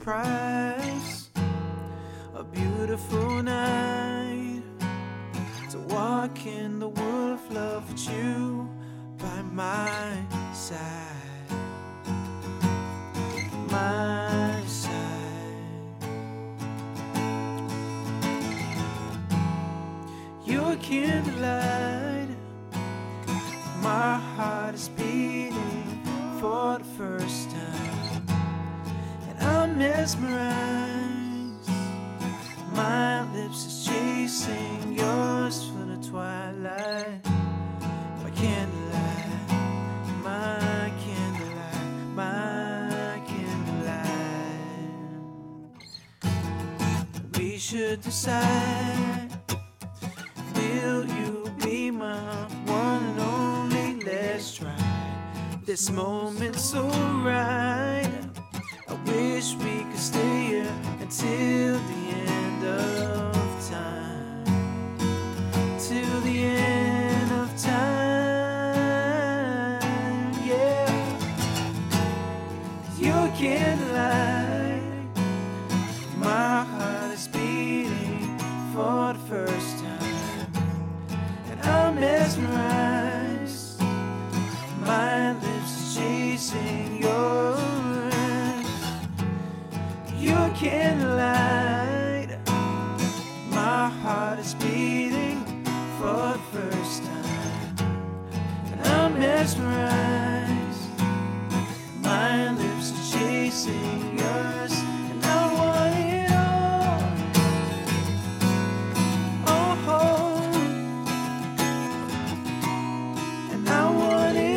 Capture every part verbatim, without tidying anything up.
price, a beautiful night to walk in the world of love with you by my side, my side. You're candlelight, my heart is beating for the first time, and I'm mesmerized. My lips is chasing yours for the twilight. My candlelight, my candlelight, my candlelight. We should decide, will you be my one and only? Let's try this moment so right. I wish we could stay here until the end of time, till the end of time, yeah. Your candlelight, my heart is beating for the first time, and I'm mesmerized. My lips chasing yours, your candlelight. My heart is beating for the first time, and I'm mesmerized. My lips are chasing yours, and I want it all. Oh, and I want it.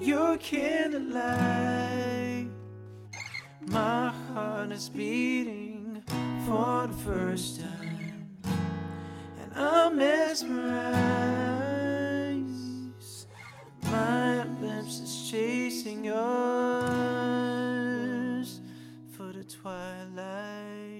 Your candlelight, my heart is beating for the first time, and I'm mesmerized. My lips is chasing yours for the twilight.